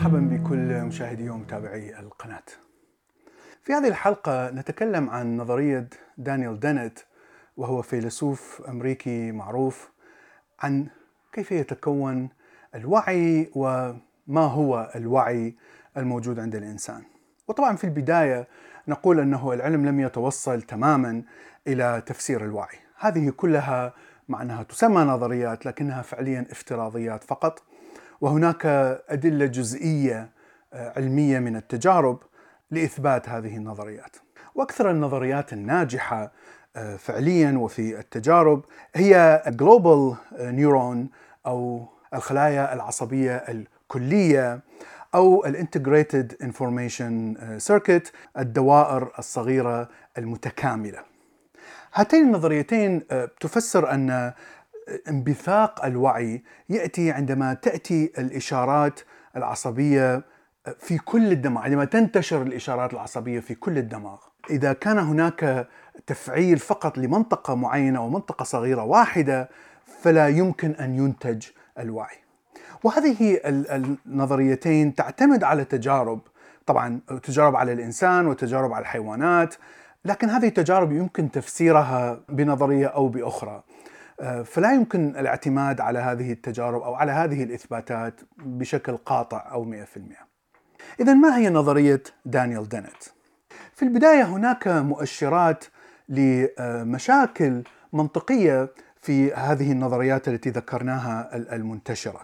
مرحبا بكل مشاهدي ومتابعي القناة. في هذه الحلقة نتكلم عن نظرية دانيال دينيت، وهو فيلسوف أمريكي معروف، عن كيف يتكون الوعي وما هو الوعي الموجود عند الإنسان. وطبعا في البداية نقول أنه العلم لم يتوصل تماما إلى تفسير الوعي، هذه كلها مع أنها تسمى نظريات لكنها فعليا افتراضيات فقط، وهناك أدلة جزئية علمية من التجارب لإثبات هذه النظريات. وأكثر النظريات الناجحة فعليا وفي التجارب هي Global Neuron أو الخلايا العصبية الكلية، أو الانتجريتد انفورميشن سيركت، الدوائر الصغيرة المتكاملة. هاتين النظريتين تفسر أن انبثاق الوعي يأتي عندما تأتي الإشارات العصبية في كل الدماغ، عندما تنتشر الإشارات العصبية في كل الدماغ. إذا كان هناك تفعيل فقط لمنطقة معينة أو منطقة صغيرة واحدة فلا يمكن أن ينتج الوعي. وهذه النظريتين تعتمد على تجارب، طبعا تجارب على الإنسان وتجارب على الحيوانات، لكن هذه التجارب يمكن تفسيرها بنظرية أو بأخرى، فلا يمكن الاعتماد على هذه التجارب أو على هذه الإثباتات بشكل قاطع أو 100%. إذن ما هي نظرية دانيال دينيت؟ في البداية هناك مؤشرات لمشاكل منطقية في هذه النظريات التي ذكرناها المنتشرة،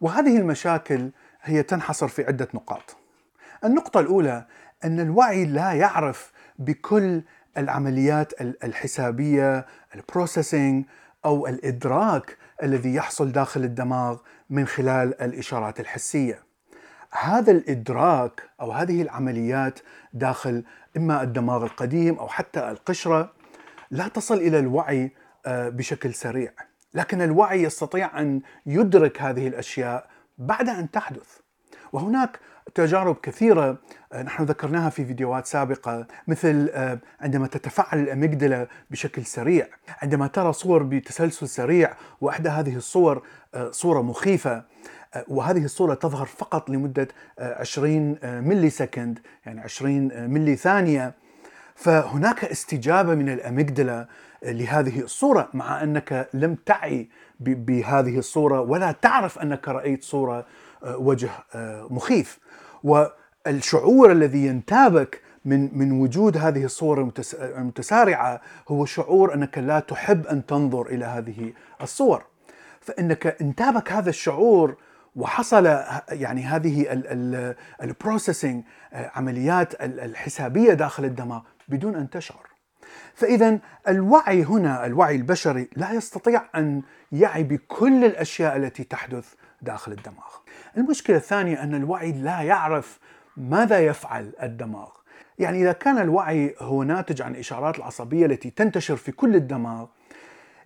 وهذه المشاكل هي تنحصر في عدة نقاط. النقطة الأولى أن الوعي لا يعرف بكل العمليات الحسابية البروسيسنج أو الإدراك الذي يحصل داخل الدماغ من خلال الإشارات الحسية. هذا الإدراك أو هذه العمليات داخل إما الدماغ القديم أو حتى القشرة لا تصل إلى الوعي بشكل سريع، لكن الوعي يستطيع أن يدرك هذه الأشياء بعد أن تحدث. وهناك تجارب كثيرة نحن ذكرناها في فيديوهات سابقة، مثل عندما تتفاعل الأميجدلا بشكل سريع، عندما ترى صور بتسلسل سريع وأحدى هذه الصور صورة مخيفة، وهذه الصورة تظهر فقط لمدة 20 ملي سكند، يعني 20 ملي ثانية، فهناك استجابة من الأميجدلا لهذه الصورة، مع أنك لم تعي بهذه الصورة ولا تعرف أنك رأيت صورة وجه مخيف. والشعور الذي ينتابك من وجود هذه الصور المتسارعة هو شعور أنك لا تحب أن تنظر إلى هذه الصور، فإنك انتابك هذا الشعور وحصل يعني هذه البروسيسنج عمليات الحسابية داخل الدماغ بدون أن تشعر. فإذا الوعي هنا، الوعي البشري، لا يستطيع أن يعي بكل الأشياء التي تحدث داخل الدماغ. المشكلة الثانية أن الوعي لا يعرف ماذا يفعل الدماغ. يعني إذا كان الوعي هو ناتج عن إشارات العصبية التي تنتشر في كل الدماغ،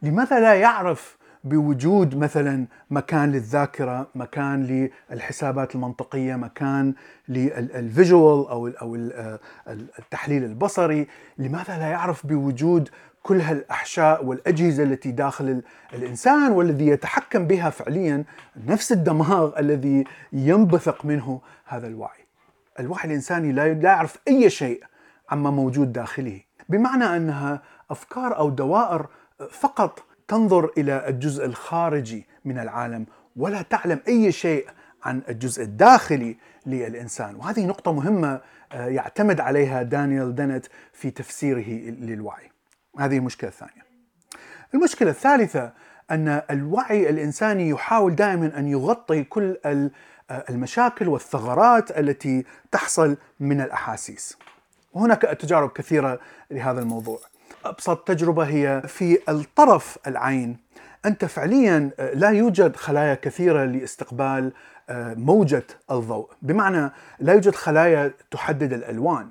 لماذا لا يعرف بوجود مثلا مكان للذاكرة، مكان للحسابات المنطقية، مكان للفيجوال أو التحليل البصري؟ لماذا لا يعرف بوجود كل هالأحشاء والأجهزة التي داخل الإنسان والذي يتحكم بها فعليا نفس الدماغ الذي ينبثق منه هذا الوعي؟ الوعي الإنساني لا يعرف أي شيء عما موجود داخله، بمعنى أنها أفكار أو دوائر فقط تنظر إلى الجزء الخارجي من العالم ولا تعلم أي شيء عن الجزء الداخلي للإنسان. وهذه نقطة مهمة يعتمد عليها دانيال دينيت في تفسيره للوعي. هذه المشكلة الثانية. المشكلة الثالثة أن الوعي الإنساني يحاول دائما أن يغطي كل المشاكل والثغرات التي تحصل من الأحاسيس، وهناك تجارب كثيرة لهذا الموضوع. أبسط تجربة هي في الطرف العين. أنت فعليا لا يوجد خلايا كثيرة لاستقبال موجة الضوء، بمعنى لا يوجد خلايا تحدد الألوان.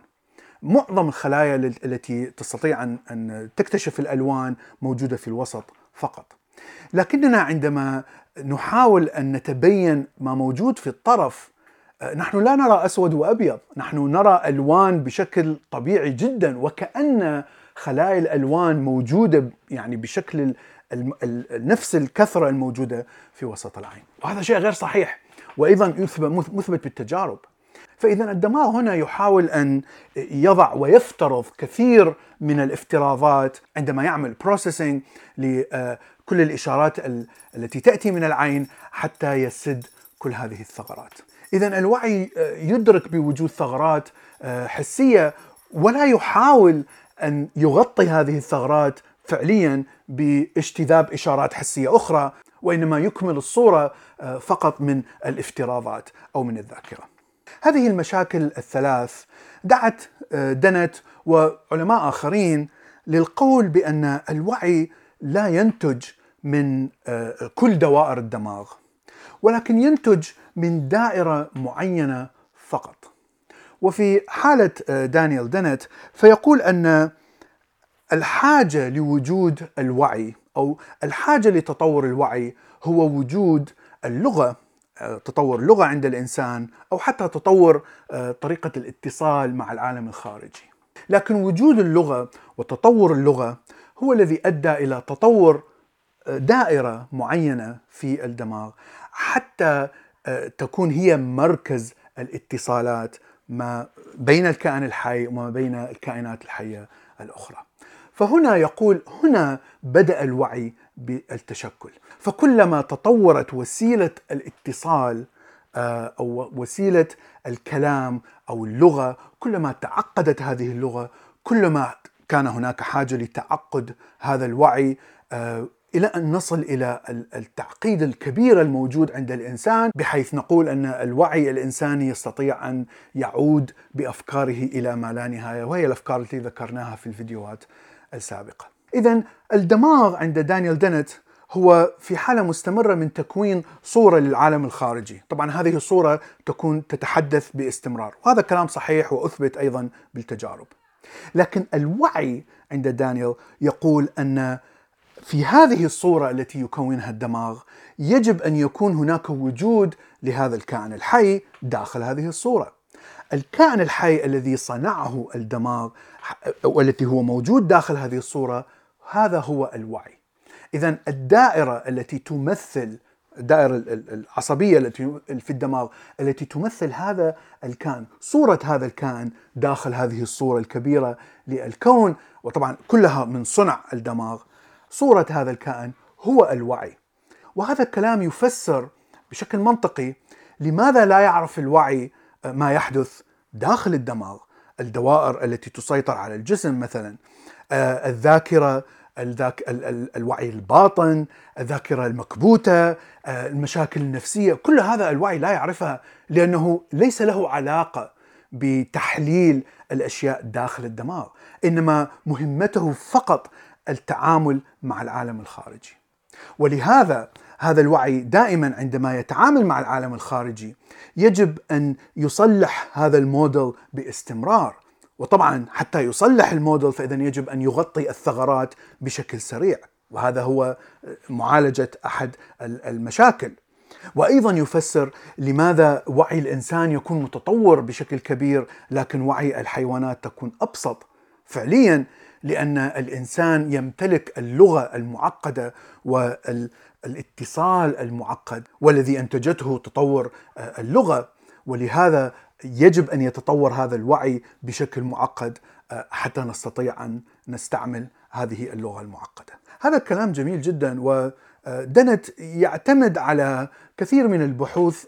معظم الخلايا التي تستطيع أن تكتشف الألوان موجودة في الوسط فقط، لكننا عندما نحاول أن نتبين ما موجود في الطرف نحن لا نرى أسود وأبيض، نحن نرى ألوان بشكل طبيعي جدا، وكأن خلايا الألوان موجودة يعني بشكل نفس الكثرة الموجودة في وسط العين. وهذا شيء غير صحيح، وأيضا مثبت بالتجارب. فإذا الدماغ هنا يحاول أن يضع ويفترض كثير من الافتراضات عندما يعمل بروسيسنج لكل الإشارات التي تأتي من العين حتى يسد كل هذه الثغرات. إذا الوعي يدرك بوجود ثغرات حسية ولا يحاول أن يغطي هذه الثغرات فعليا باجتذاب إشارات حسية أخرى، وإنما يكمل الصورة فقط من الافتراضات أو من الذاكرة. هذه المشاكل الثلاث دعت دنت وعلماء آخرين للقول بأن الوعي لا ينتج من كل دوائر الدماغ، ولكن ينتج من دائرة معينة فقط. وفي حالة دانيال دنت فيقول أن الحاجة لوجود الوعي أو الحاجة لتطور الوعي هو وجود اللغة، تطور لغة عند الإنسان أو حتى تطور طريقة الاتصال مع العالم الخارجي. لكن وجود اللغة وتطور اللغة هو الذي أدى إلى تطور دائرة معينة في الدماغ حتى تكون هي مركز الاتصالات ما بين الكائن الحي وما بين الكائنات الحية الأخرى. فهنا يقول هنا بدأ الوعي بالتشكل. فكلما تطورت وسيلة الاتصال أو وسيلة الكلام أو اللغة، كلما تعقدت هذه اللغة كلما كان هناك حاجة لتعقد هذا الوعي إلى أن نصل إلى التعقيد الكبير الموجود عند الإنسان، بحيث نقول أن الوعي الإنساني يستطيع أن يعود بأفكاره إلى ما لا نهاية، وهي الأفكار التي ذكرناها في الفيديوهات السابقة. إذن الدماغ عند دانيال دنت هو في حالة مستمرة من تكوين صورة للعالم الخارجي. طبعا هذه الصورة تتحدث باستمرار، وهذا كلام صحيح وأثبت أيضا بالتجارب. لكن الوعي عند دانيال يقول أن في هذه الصورة التي يكونها الدماغ يجب أن يكون هناك وجود لهذا الكائن الحي داخل هذه الصورة. الكائن الحي الذي صنعه الدماغ والتي هو موجود داخل هذه الصورة، هذا هو الوعي. إذن الدائرة التي تمثل الدائرة العصبية التي في الدماغ التي تمثل هذا الكائن، صورة هذا الكائن داخل هذه الصورة الكبيرة للكون، وطبعا كلها من صنع الدماغ، صورة هذا الكائن هو الوعي. وهذا الكلام يفسر بشكل منطقي لماذا لا يعرف الوعي ما يحدث داخل الدماغ، الدوائر التي تسيطر على الجسم مثلا، الذاكرة، الوعي الباطن، الذاكرة المكبوتة، المشاكل النفسية، كل هذا الوعي لا يعرفها لأنه ليس له علاقة بتحليل الأشياء داخل الدماغ، إنما مهمته فقط التعامل مع العالم الخارجي. ولهذا هذا الوعي دائما عندما يتعامل مع العالم الخارجي يجب أن يصلح هذا الموديل باستمرار، وطبعا حتى يصلح الموديل فإذا يجب أن يغطي الثغرات بشكل سريع، وهذا هو معالجة أحد المشاكل. وأيضا يفسر لماذا وعي الإنسان يكون متطور بشكل كبير لكن وعي الحيوانات تكون أبسط، فعليا لأن الإنسان يمتلك اللغة المعقدة والاتصال المعقد والذي أنتجته تطور اللغة، ولهذا يجب أن يتطور هذا الوعي بشكل معقد حتى نستطيع أن نستعمل هذه اللغة المعقدة. هذا الكلام جميل جدا، ودنت يعتمد على كثير من البحوث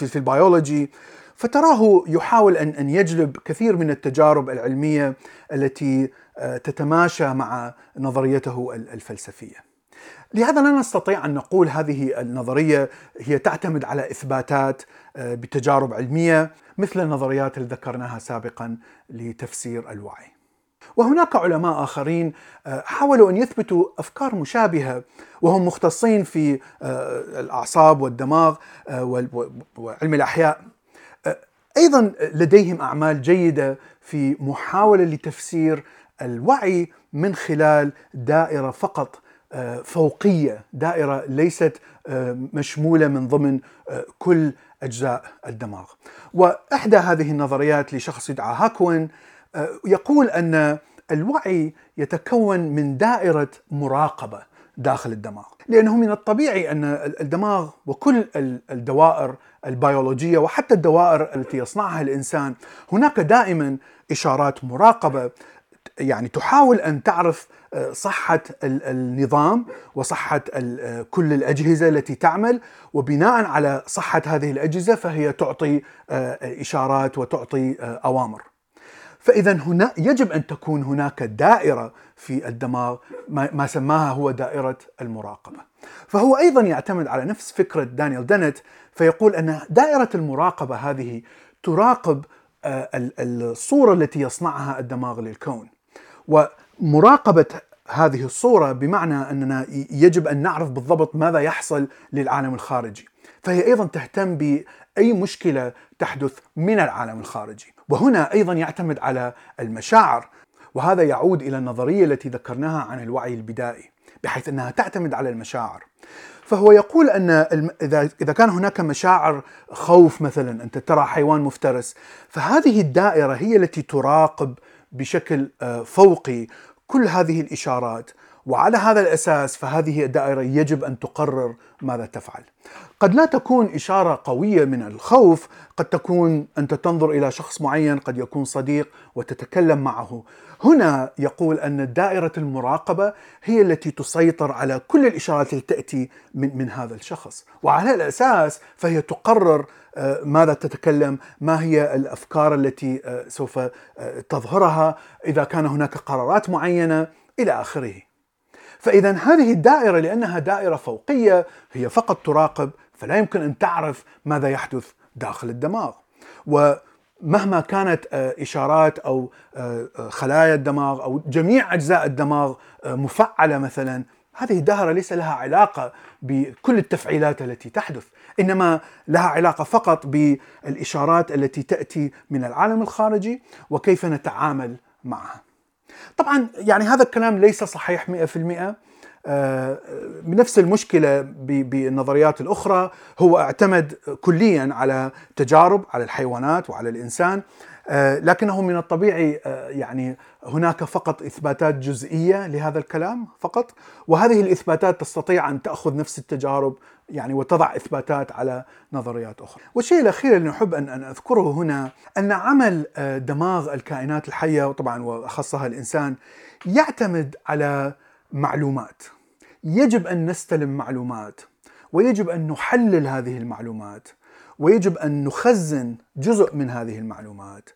في البيولوجي، فتراه يحاول أن يجلب كثير من التجارب العلمية التي تتماشى مع نظريته الفلسفية. لهذا لا نستطيع أن نقول هذه النظرية هي تعتمد على إثباتات بتجارب علمية مثل النظريات اللي ذكرناها سابقا لتفسير الوعي. وهناك علماء آخرين حاولوا أن يثبتوا أفكار مشابهة، وهم مختصين في الأعصاب والدماغ وعلم الأحياء، أيضا لديهم أعمال جيدة في محاولة لتفسير الوعي من خلال دائرة فقط فوقية، دائرة ليست مشمولة من ضمن كل أجزاء الدماغ. وإحدى هذه النظريات لشخص يدعى هاكوين يقول أن الوعي يتكون من دائرة مراقبة، داخل الدماغ، لأنه من الطبيعي أن الدماغ وكل الدوائر البيولوجية وحتى الدوائر التي يصنعها الإنسان هناك دائما إشارات مراقبة يعني تحاول أن تعرف صحة النظام وصحة كل الأجهزة التي تعمل، وبناء على صحة هذه الأجهزة فهي تعطي إشارات وتعطي أوامر. فإذا هنا يجب أن تكون هناك دائرة في الدماغ ما سماها هو دائرة المراقبة. فهو أيضا يعتمد على نفس فكرة دانيال دينيت، فيقول أن دائرة المراقبة هذه تراقب الصورة التي يصنعها الدماغ للكون، ومراقبة هذه الصورة بمعنى أننا يجب أن نعرف بالضبط ماذا يحصل للعالم الخارجي، فهي أيضا تهتم بأي مشكلة تحدث من العالم الخارجي. وهنا أيضا يعتمد على المشاعر، وهذا يعود إلى النظرية التي ذكرناها عن الوعي البدائي بحيث أنها تعتمد على المشاعر. فهو يقول أن إذا كان هناك مشاعر خوف مثلا، أنت ترى حيوان مفترس، فهذه الدائرة هي التي تراقب بشكل فوقي كل هذه الإشارات، وعلى هذا الأساس فهذه الدائرة يجب أن تقرر ماذا تفعل. قد لا تكون إشارة قوية من الخوف، قد تكون أنت تنظر إلى شخص معين، قد يكون صديق وتتكلم معه. هنا يقول أن دائرة المراقبة هي التي تسيطر على كل الإشارات التي تأتي من هذا الشخص، وعلى الأساس فهي تقرر ماذا تتكلم، ما هي الأفكار التي سوف تظهرها، إذا كان هناك قرارات معينة إلى آخره. فإذا هذه الدائرة لأنها دائرة فوقية هي فقط تراقب، فلا يمكن أن تعرف ماذا يحدث داخل الدماغ، ومهما كانت إشارات أو خلايا الدماغ أو جميع أجزاء الدماغ مفعلة مثلا، هذه الدائرة ليس لها علاقة بكل التفعيلات التي تحدث، إنما لها علاقة فقط بالإشارات التي تأتي من العالم الخارجي وكيف نتعامل معها. طبعا يعني هذا الكلام ليس صحيح 100%، بنفس المشكلة بالنظريات الأخرى، هو اعتمد كليا على تجارب على الحيوانات وعلى الإنسان، لكنه من الطبيعي يعني هناك فقط إثباتات جزئية لهذا الكلام فقط، وهذه الإثباتات تستطيع أن تأخذ نفس التجارب يعني وتضع إثباتات على نظريات أخرى. والشيء الأخير اللي نحب أن أذكره هنا أن عمل دماغ الكائنات الحية وطبعا وأخصها الإنسان يعتمد على معلومات، يجب أن نستلم معلومات ويجب أن نحلل هذه المعلومات ويجب أن نخزن جزء من هذه المعلومات،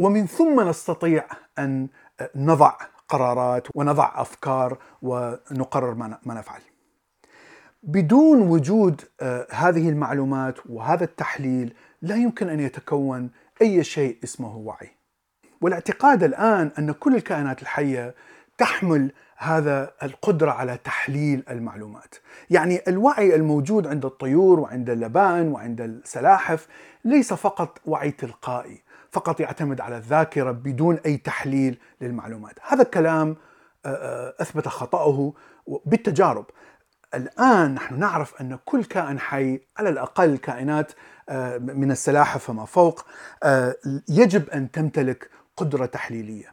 ومن ثم نستطيع أن نضع قرارات ونضع أفكار ونقرر ما نفعل. بدون وجود هذه المعلومات وهذا التحليل لا يمكن أن يتكون أي شيء اسمه وعي. والاعتقاد الآن أن كل الكائنات الحية تحمل هذا القدرة على تحليل المعلومات، يعني الوعي الموجود عند الطيور وعند اللبان وعند السلاحف ليس فقط وعي تلقائي فقط يعتمد على الذاكرة بدون أي تحليل للمعلومات. هذا الكلام أثبت خطأه بالتجارب. الآن نحن نعرف أن كل كائن حي على الأقل كائنات من السلاحف فما فوق يجب أن تمتلك قدرة تحليلية،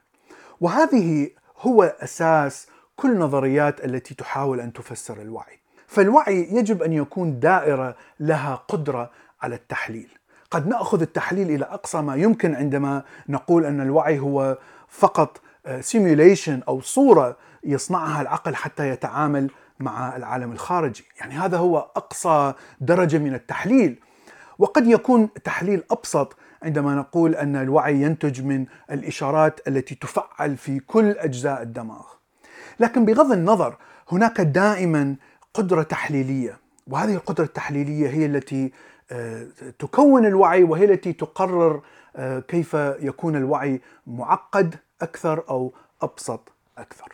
وهذه هو أساس كل نظريات التي تحاول أن تفسر الوعي. فالوعي يجب أن يكون دائرة لها قدرة على التحليل. قد نأخذ التحليل إلى أقصى ما يمكن عندما نقول أن الوعي هو فقط simulation أو صورة يصنعها العقل حتى يتعامل مع العالم الخارجي، يعني هذا هو أقصى درجة من التحليل. وقد يكون تحليل أبسط عندما نقول أن الوعي ينتج من الإشارات التي تفعل في كل أجزاء الدماغ. لكن بغض النظر هناك دائما قدرة تحليلية، وهذه القدرة التحليلية هي التي تكون الوعي وهي التي تقرر كيف يكون الوعي معقد أكثر أو أبسط أكثر.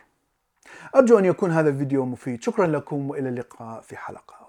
أرجو أن يكون هذا الفيديو مفيد. شكرا لكم وإلى اللقاء في حلقة